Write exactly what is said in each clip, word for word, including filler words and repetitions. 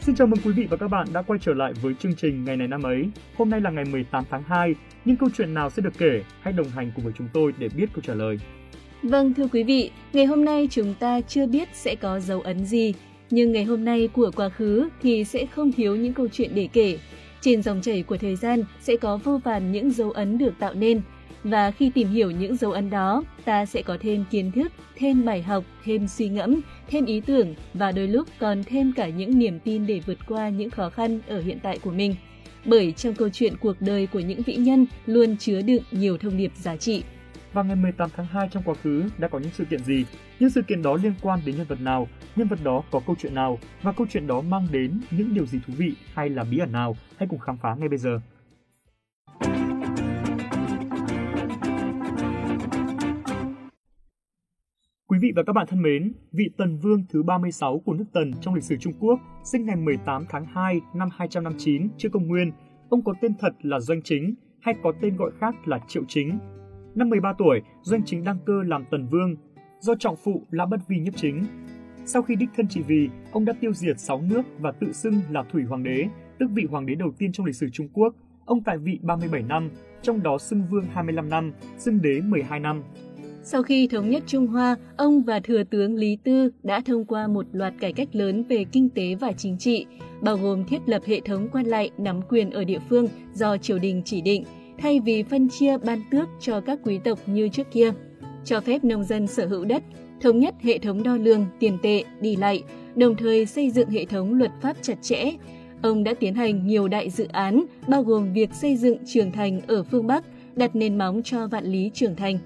Xin chào mừng quý vị và các bạn đã quay trở lại với chương trình Ngày này năm ấy. Hôm nay là ngày mười tám tháng hai, nhưng câu chuyện nào sẽ được kể? Hãy đồng hành cùng với chúng tôi để biết câu trả lời. Vâng, thưa quý vị, ngày hôm nay chúng ta chưa biết sẽ có dấu ấn gì, nhưng ngày hôm nay của quá khứ thì sẽ không thiếu những câu chuyện để kể. Trên dòng chảy của thời gian sẽ có vô vàn những dấu ấn được tạo nên, và khi tìm hiểu những dấu ấn đó, ta sẽ có thêm kiến thức, thêm bài học, thêm suy ngẫm, thêm ý tưởng và đôi lúc còn thêm cả những niềm tin để vượt qua những khó khăn ở hiện tại của mình. Bởi trong câu chuyện cuộc đời của những vĩ nhân luôn chứa đựng nhiều thông điệp giá trị. Và ngày mười tám tháng hai trong quá khứ đã có những sự kiện gì? Những sự kiện đó liên quan đến nhân vật nào? Nhân vật đó có câu chuyện nào? Và câu chuyện đó mang đến những điều gì thú vị hay là bí ẩn nào? Hãy cùng khám phá ngay bây giờ! Quý vị và các bạn thân mến, vị Tần Vương thứ ba mươi sáu của nước Tần trong lịch sử Trung Quốc, sinh ngày mười tám tháng hai năm hai trăm năm mươi chín trước Công nguyên. Ông có tên thật là Doanh Chính, hay có tên gọi khác là Triệu Chính. Năm mười ba tuổi, Doanh Chính đăng cơ làm Tần Vương, do trọng phụ là Bất Vi nhiếp chính. Sau khi đích thân trị vì, ông đã tiêu diệt sáu nước và tự xưng là Thủy Hoàng đế, tức vị hoàng đế đầu tiên trong lịch sử Trung Quốc. Ông tại vị ba mươi bảy năm, trong đó xưng vương hai mươi lăm năm, xưng đế mười hai năm. Sau khi thống nhất Trung Hoa, ông và Thừa tướng Lý Tư đã thông qua một loạt cải cách lớn về kinh tế và chính trị, bao gồm thiết lập hệ thống quan lại nắm quyền ở địa phương do triều đình chỉ định, thay vì phân chia ban tước cho các quý tộc như trước kia, cho phép nông dân sở hữu đất, thống nhất hệ thống đo lường, tiền tệ, đi lại, đồng thời xây dựng hệ thống luật pháp chặt chẽ. Ông đã tiến hành nhiều đại dự án, bao gồm việc xây dựng trường thành ở phương Bắc, đặt nền móng cho vạn lý trường thành.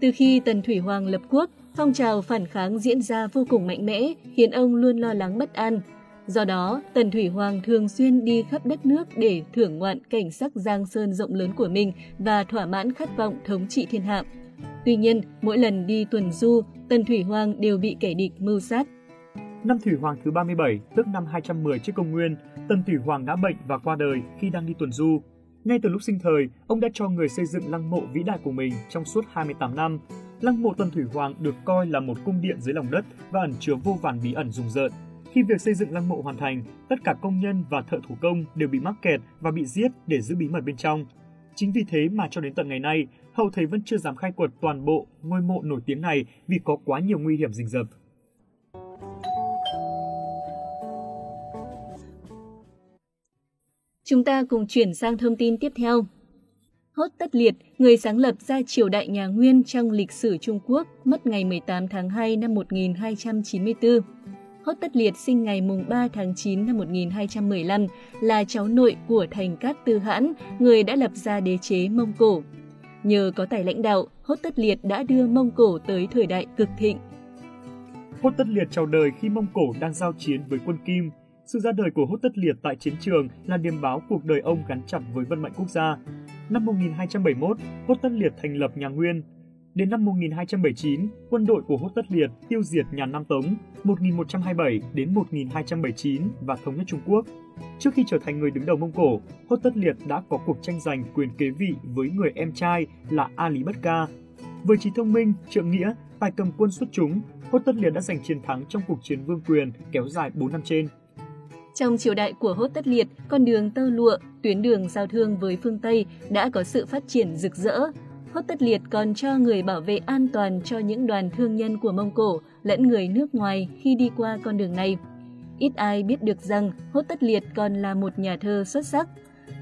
Từ khi Tần Thủy Hoàng lập quốc, phong trào phản kháng diễn ra vô cùng mạnh mẽ, khiến ông luôn lo lắng bất an. Do đó, Tần Thủy Hoàng thường xuyên đi khắp đất nước để thưởng ngoạn cảnh sắc giang sơn rộng lớn của mình và thỏa mãn khát vọng thống trị thiên hạ. Tuy nhiên, mỗi lần đi tuần du, Tần Thủy Hoàng đều bị kẻ địch mưu sát. Năm Thủy Hoàng thứ ba mươi bảy, tức năm hai trăm mười trước Công nguyên, Tần Thủy Hoàng ngã bệnh và qua đời khi đang đi tuần du. Ngay từ lúc sinh thời, ông đã cho người xây dựng lăng mộ vĩ đại của mình trong suốt hai mươi tám năm. Lăng mộ Tần Thủy Hoàng được coi là một cung điện dưới lòng đất và ẩn chứa vô vàn bí ẩn rùng rợn. Khi việc xây dựng lăng mộ hoàn thành, tất cả công nhân và thợ thủ công đều bị mắc kẹt và bị giết để giữ bí mật bên trong. Chính vì thế mà cho đến tận ngày nay, hậu thế vẫn chưa dám khai quật toàn bộ ngôi mộ nổi tiếng này vì có quá nhiều nguy hiểm rình rập. Chúng ta cùng chuyển sang thông tin tiếp theo. Hốt Tất Liệt, người sáng lập ra triều đại nhà Nguyên trong lịch sử Trung Quốc, mất ngày mười tám tháng hai năm một nghìn hai trăm chín mươi tư. Hốt Tất Liệt sinh ngày ba tháng chín năm một nghìn hai trăm mười lăm, là cháu nội của Thành Cát Tư Hãn, người đã lập ra đế chế Mông Cổ. Nhờ có tài lãnh đạo, Hốt Tất Liệt đã đưa Mông Cổ tới thời đại cực thịnh. Hốt Tất Liệt chào đời khi Mông Cổ đang giao chiến với quân Kim. Sự ra đời của Hốt Tất Liệt tại chiến trường là điềm báo cuộc đời ông gắn chặt với vận mệnh quốc gia. Năm một nghìn hai trăm bảy mươi mốt, Hốt Tất Liệt thành lập nhà Nguyên. Đến năm một nghìn hai trăm bảy mươi chín, quân đội của Hốt Tất Liệt tiêu diệt nhà Nam Tống một nghìn một trăm hai mươi bảy đến một nghìn hai trăm bảy mươi chín và thống nhất Trung Quốc. Trước khi trở thành người đứng đầu Mông Cổ, Hốt Tất Liệt đã có cuộc tranh giành quyền kế vị với người em trai là A Lý Bất Ca. Với trí thông minh, trượng nghĩa, tài cầm quân xuất chúng, Hốt Tất Liệt đã giành chiến thắng trong cuộc chiến vương quyền kéo dài bốn năm trên. Trong triều đại của Hốt Tất Liệt, con đường tơ lụa, tuyến đường giao thương với phương Tây đã có sự phát triển rực rỡ. Hốt Tất Liệt còn cho người bảo vệ an toàn cho những đoàn thương nhân của Mông Cổ lẫn người nước ngoài khi đi qua con đường này. Ít ai biết được rằng Hốt Tất Liệt còn là một nhà thơ xuất sắc.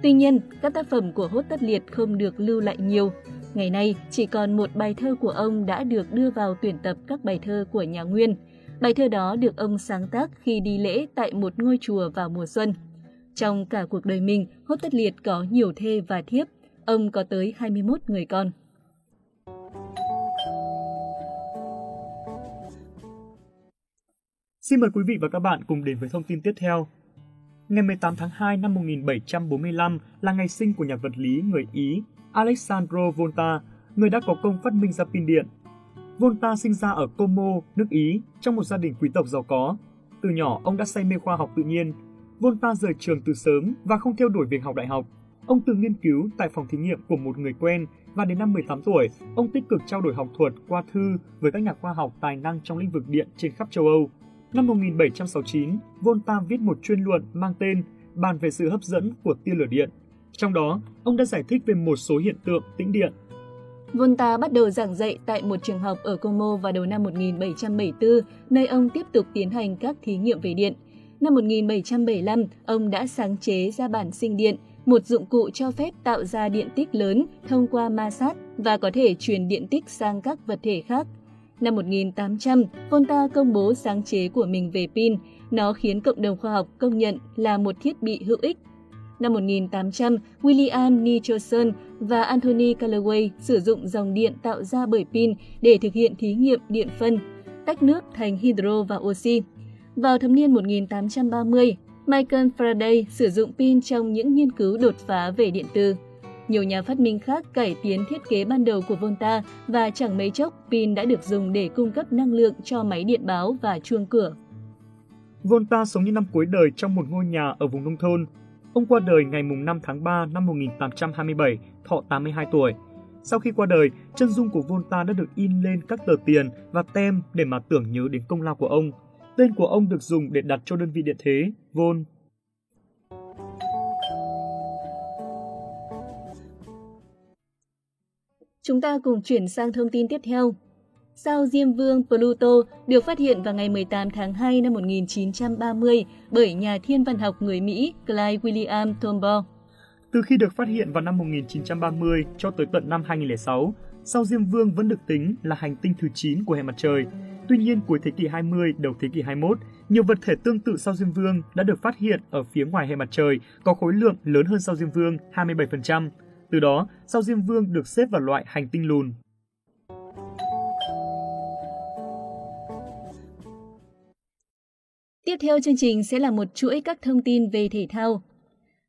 Tuy nhiên, các tác phẩm của Hốt Tất Liệt không được lưu lại nhiều. Ngày nay, chỉ còn một bài thơ của ông đã được đưa vào tuyển tập các bài thơ của nhà Nguyên. Bài thơ đó được ông sáng tác khi đi lễ tại một ngôi chùa vào mùa xuân. Trong cả cuộc đời mình, Hốt Tất Liệt có nhiều thê và thiếp. Ông có tới hai mươi mốt người con. Xin mời quý vị và các bạn cùng đến với thông tin tiếp theo. Ngày mười tám tháng hai năm một nghìn bảy trăm bốn mươi lăm là ngày sinh của nhà vật lý người Ý Alessandro Volta, người đã có công phát minh ra pin điện. Volta sinh ra ở Como, nước Ý, trong một gia đình quý tộc giàu có. Từ nhỏ, ông đã say mê khoa học tự nhiên. Volta rời trường từ sớm và không theo đuổi việc học đại học. Ông từng nghiên cứu tại phòng thí nghiệm của một người quen và đến năm mười tám tuổi, ông tích cực trao đổi học thuật qua thư với các nhà khoa học tài năng trong lĩnh vực điện trên khắp châu Âu. Năm một nghìn bảy trăm sáu mươi chín, Volta viết một chuyên luận mang tên Bàn về sự hấp dẫn của tia lửa điện. Trong đó, ông đã giải thích về một số hiện tượng tĩnh điện. Volta bắt đầu giảng dạy tại một trường học ở Como vào đầu năm một nghìn bảy trăm bảy mươi tư, nơi ông tiếp tục tiến hành các thí nghiệm về điện. Năm một nghìn bảy trăm bảy mươi lăm, ông đã sáng chế ra bản sinh điện, một dụng cụ cho phép tạo ra điện tích lớn thông qua ma sát và có thể truyền điện tích sang các vật thể khác. Năm một nghìn tám trăm, Volta công bố sáng chế của mình về pin. Nó khiến cộng đồng khoa học công nhận là một thiết bị hữu ích. Năm một nghìn tám trăm, William Nicholson và Anthony Callaway sử dụng dòng điện tạo ra bởi pin để thực hiện thí nghiệm điện phân, tách nước thành hydro và oxy. Vào thập niên một nghìn tám trăm ba mươi, Michael Faraday sử dụng pin trong những nghiên cứu đột phá về điện từ. Nhiều nhà phát minh khác cải tiến thiết kế ban đầu của Volta và chẳng mấy chốc pin đã được dùng để cung cấp năng lượng cho máy điện báo và chuông cửa. Volta sống những năm cuối đời trong một ngôi nhà ở vùng nông thôn. Ông qua đời ngày năm tháng ba năm một nghìn tám trăm hai mươi bảy, thọ tám mươi hai tuổi. Sau khi qua đời, chân dung của Volta đã được in lên các tờ tiền và tem để mà tưởng nhớ đến công lao của ông. Tên của ông được dùng để đặt cho đơn vị điện thế, Volt. Chúng ta cùng chuyển sang thông tin tiếp theo. Sao Diêm Vương Pluto được phát hiện vào ngày mười tám tháng hai năm một nghìn chín trăm ba mươi bởi nhà thiên văn học người Mỹ Clyde William Tombaugh. Từ khi được phát hiện vào năm một nghìn chín trăm ba mươi cho tới tận năm hai nghìn không trăm lẻ sáu, sao Diêm Vương vẫn được tính là hành tinh thứ chín của hệ mặt trời. Tuy nhiên, cuối thế kỷ hai mươi, đầu thế kỷ hai mươi mốt, nhiều vật thể tương tự sao Diêm Vương đã được phát hiện ở phía ngoài hệ mặt trời có khối lượng lớn hơn sao Diêm Vương hai mươi bảy phần trăm. Từ đó, sao Diêm Vương được xếp vào loại hành tinh lùn. Tiếp theo chương trình sẽ là một chuỗi các thông tin về thể thao.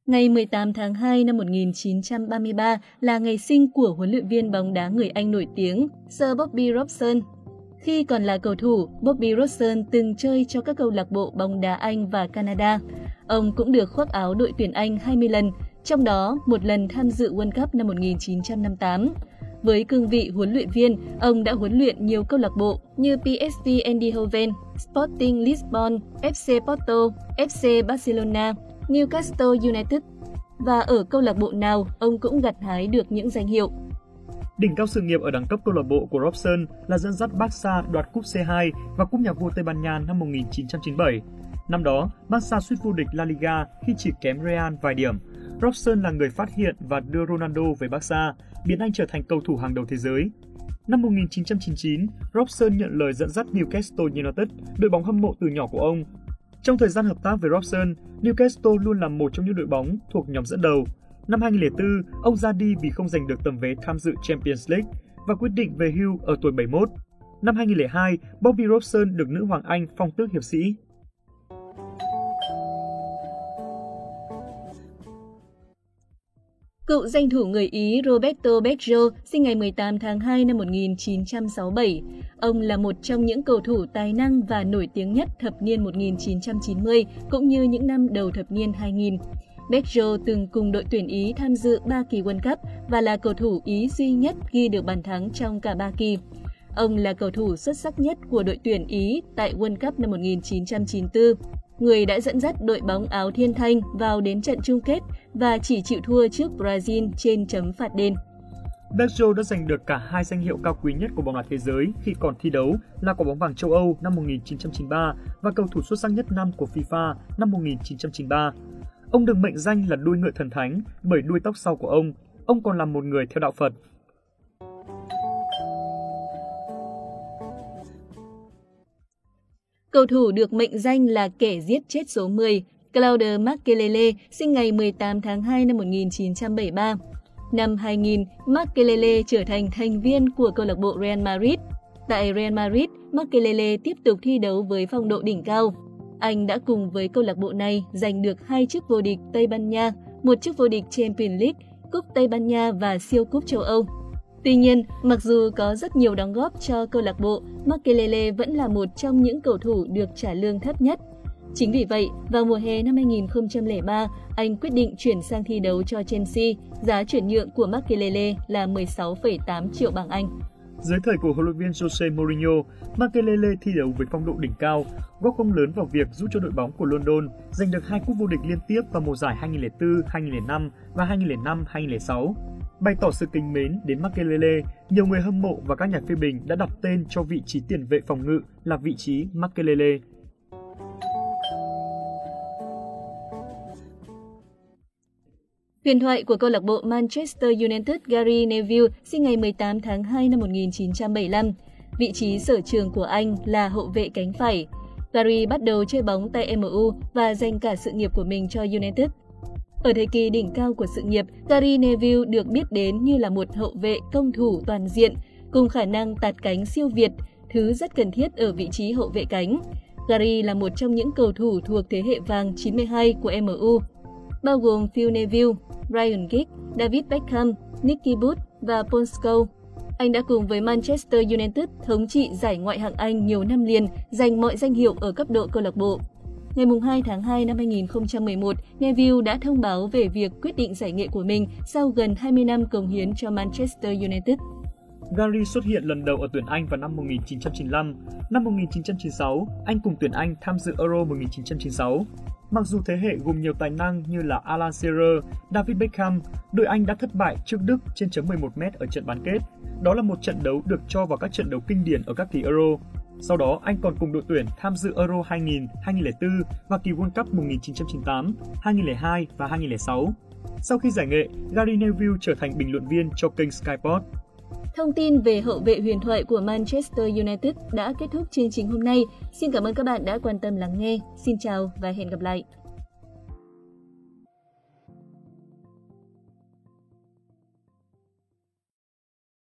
Ngày mười tám tháng hai năm một nghìn chín trăm ba mươi ba là ngày sinh của huấn luyện viên bóng đá người Anh nổi tiếng Sir Bobby Robson. Khi còn là cầu thủ, Bobby Robson từng chơi cho các câu lạc bộ bóng đá Anh và Canada. Ông cũng được khoác áo đội tuyển Anh hai mươi lần, trong đó một lần tham dự World Cup năm một nghìn chín trăm năm mươi tám. Với cương vị huấn luyện viên, ông đã huấn luyện nhiều câu lạc bộ như pê ét vê Eindhoven, Sporting Lisbon, ép xê Porto, ép xê Barcelona, Newcastle United và ở câu lạc bộ nào ông cũng gặt hái được những danh hiệu. Đỉnh cao sự nghiệp ở đẳng cấp câu lạc bộ của Robson là dẫn dắt Barca đoạt cúp xê hai và cúp nhà vua Tây Ban Nha năm một nghìn chín trăm chín mươi bảy. Năm đó, Barca suýt vô địch La Liga khi chỉ kém Real vài điểm. Robson là người phát hiện và đưa Ronaldo về Barca, biến anh trở thành cầu thủ hàng đầu thế giới. Năm một nghìn chín trăm chín mươi chín, Robson nhận lời dẫn dắt Newcastle United, đội bóng hâm mộ từ nhỏ của ông. Trong thời gian hợp tác với Robson, Newcastle luôn là một trong những đội bóng thuộc nhóm dẫn đầu. Năm hai nghìn không trăm lẻ tư, ông ra đi vì không giành được tấm vé tham dự Champions League và quyết định về hưu ở tuổi bảy mươi mốt. Năm hai nghìn không trăm lẻ hai, Bobby Robson được nữ hoàng Anh phong tước hiệp sĩ. Cựu danh thủ người Ý Roberto Baggio sinh ngày mười tám tháng hai năm một nghìn chín trăm sáu mươi bảy. Ông là một trong những cầu thủ tài năng và nổi tiếng nhất thập niên một nghìn chín trăm chín mươi cũng như những năm đầu thập niên hai nghìn. Baggio từng cùng đội tuyển Ý tham dự ba kỳ World Cup và là cầu thủ Ý duy nhất ghi được bàn thắng trong cả ba kỳ. Ông là cầu thủ xuất sắc nhất của đội tuyển Ý tại World Cup năm một nghìn chín trăm chín mươi tư. Người đã dẫn dắt đội bóng áo thiên thanh vào đến trận chung kết và chỉ chịu thua trước Brazil trên chấm phạt đền. Baggio đã giành được cả hai danh hiệu cao quý nhất của bóng đá thế giới khi còn thi đấu là quả bóng vàng châu Âu năm một nghìn chín trăm chín mươi ba và cầu thủ xuất sắc nhất năm của FIFA năm một nghìn chín trăm chín mươi ba. Ông được mệnh danh là đuôi ngựa thần thánh bởi đuôi tóc sau của ông. Ông còn là một người theo đạo Phật. Cầu thủ được mệnh danh là kẻ giết chết số mười, Claude Makélélé, sinh ngày mười tám tháng hai năm một nghìn chín trăm bảy mươi ba. Năm hai nghìn, Makélélé trở thành thành viên của câu lạc bộ Real Madrid. Tại Real Madrid, Makélélé tiếp tục thi đấu với phong độ đỉnh cao. Anh đã cùng với câu lạc bộ này giành được hai chức vô địch Tây Ban Nha, một chức vô địch Champions League, cúp Tây Ban Nha và siêu cúp châu Âu. Tuy nhiên, mặc dù có rất nhiều đóng góp cho câu lạc bộ, Makélélé vẫn là một trong những cầu thủ được trả lương thấp nhất. Chính vì vậy, vào mùa hè năm hai nghìn không trăm lẻ ba, anh quyết định chuyển sang thi đấu cho Chelsea. Giá chuyển nhượng của Makélélé là mười sáu phẩy tám triệu bảng Anh. Dưới thời của huấn luyện viên Jose Mourinho, Makélélé thi đấu với phong độ đỉnh cao, góp công lớn vào việc giúp cho đội bóng của London giành được hai cúp vô địch liên tiếp vào mùa giải hai nghìn không trăm lẻ bốn hai nghìn không trăm lẻ năm và hai nghìn không trăm lẻ năm hai nghìn không trăm lẻ sáu. Bày tỏ sự kính mến đến Makélélé, nhiều người hâm mộ và các nhà phê bình đã đặt tên cho vị trí tiền vệ phòng ngự là vị trí Makélélé. Huyền thoại của câu lạc bộ Manchester United Gary Neville sinh ngày mười tám tháng hai năm một nghìn chín trăm bảy mươi lăm. Vị trí sở trường của anh là hậu vệ cánh phải. Gary bắt đầu chơi bóng tại em u và dành cả sự nghiệp của mình cho United. Ở thời kỳ đỉnh cao của sự nghiệp, Gary Neville được biết đến như là một hậu vệ công thủ toàn diện, cùng khả năng tạt cánh siêu việt, thứ rất cần thiết ở vị trí hậu vệ cánh. Gary là một trong những cầu thủ thuộc thế hệ vàng chín mươi hai của em u, bao gồm Phil Neville, Ryan Giggs, David Beckham, Nicky Butt và Paul Scholes. Anh đã cùng với Manchester United thống trị giải Ngoại hạng Anh nhiều năm liền, giành mọi danh hiệu ở cấp độ câu lạc bộ. Ngày hai tháng hai năm hai nghìn không trăm mười một, Neville đã thông báo về việc quyết định giải nghệ của mình sau gần hai mươi năm cống hiến cho Manchester United. Gary xuất hiện lần đầu ở tuyển Anh vào năm một nghìn chín trăm chín mươi lăm. Năm một nghìn chín trăm chín mươi sáu, anh cùng tuyển Anh tham dự Euro một nghìn chín trăm chín mươi sáu. Mặc dù thế hệ gồm nhiều tài năng như là Alan Shearer, David Beckham, đội Anh đã thất bại trước Đức trên chấm mười một mét ở trận bán kết. Đó là một trận đấu được cho vào các trận đấu kinh điển ở các kỳ Euro. Sau đó, anh còn cùng đội tuyển tham dự Euro hai nghìn, hai nghìn không trăm lẻ bốn và kỳ World Cup một nghìn chín trăm chín mươi tám, hai nghìn không trăm lẻ hai và hai nghìn không trăm lẻ sáu. Sau khi giải nghệ, Gary Neville trở thành bình luận viên cho kênh Sky Sport. Thông tin về hậu vệ huyền thoại của Manchester United đã kết thúc chương trình hôm nay. Xin cảm ơn các bạn đã quan tâm lắng nghe. Xin chào và hẹn gặp lại!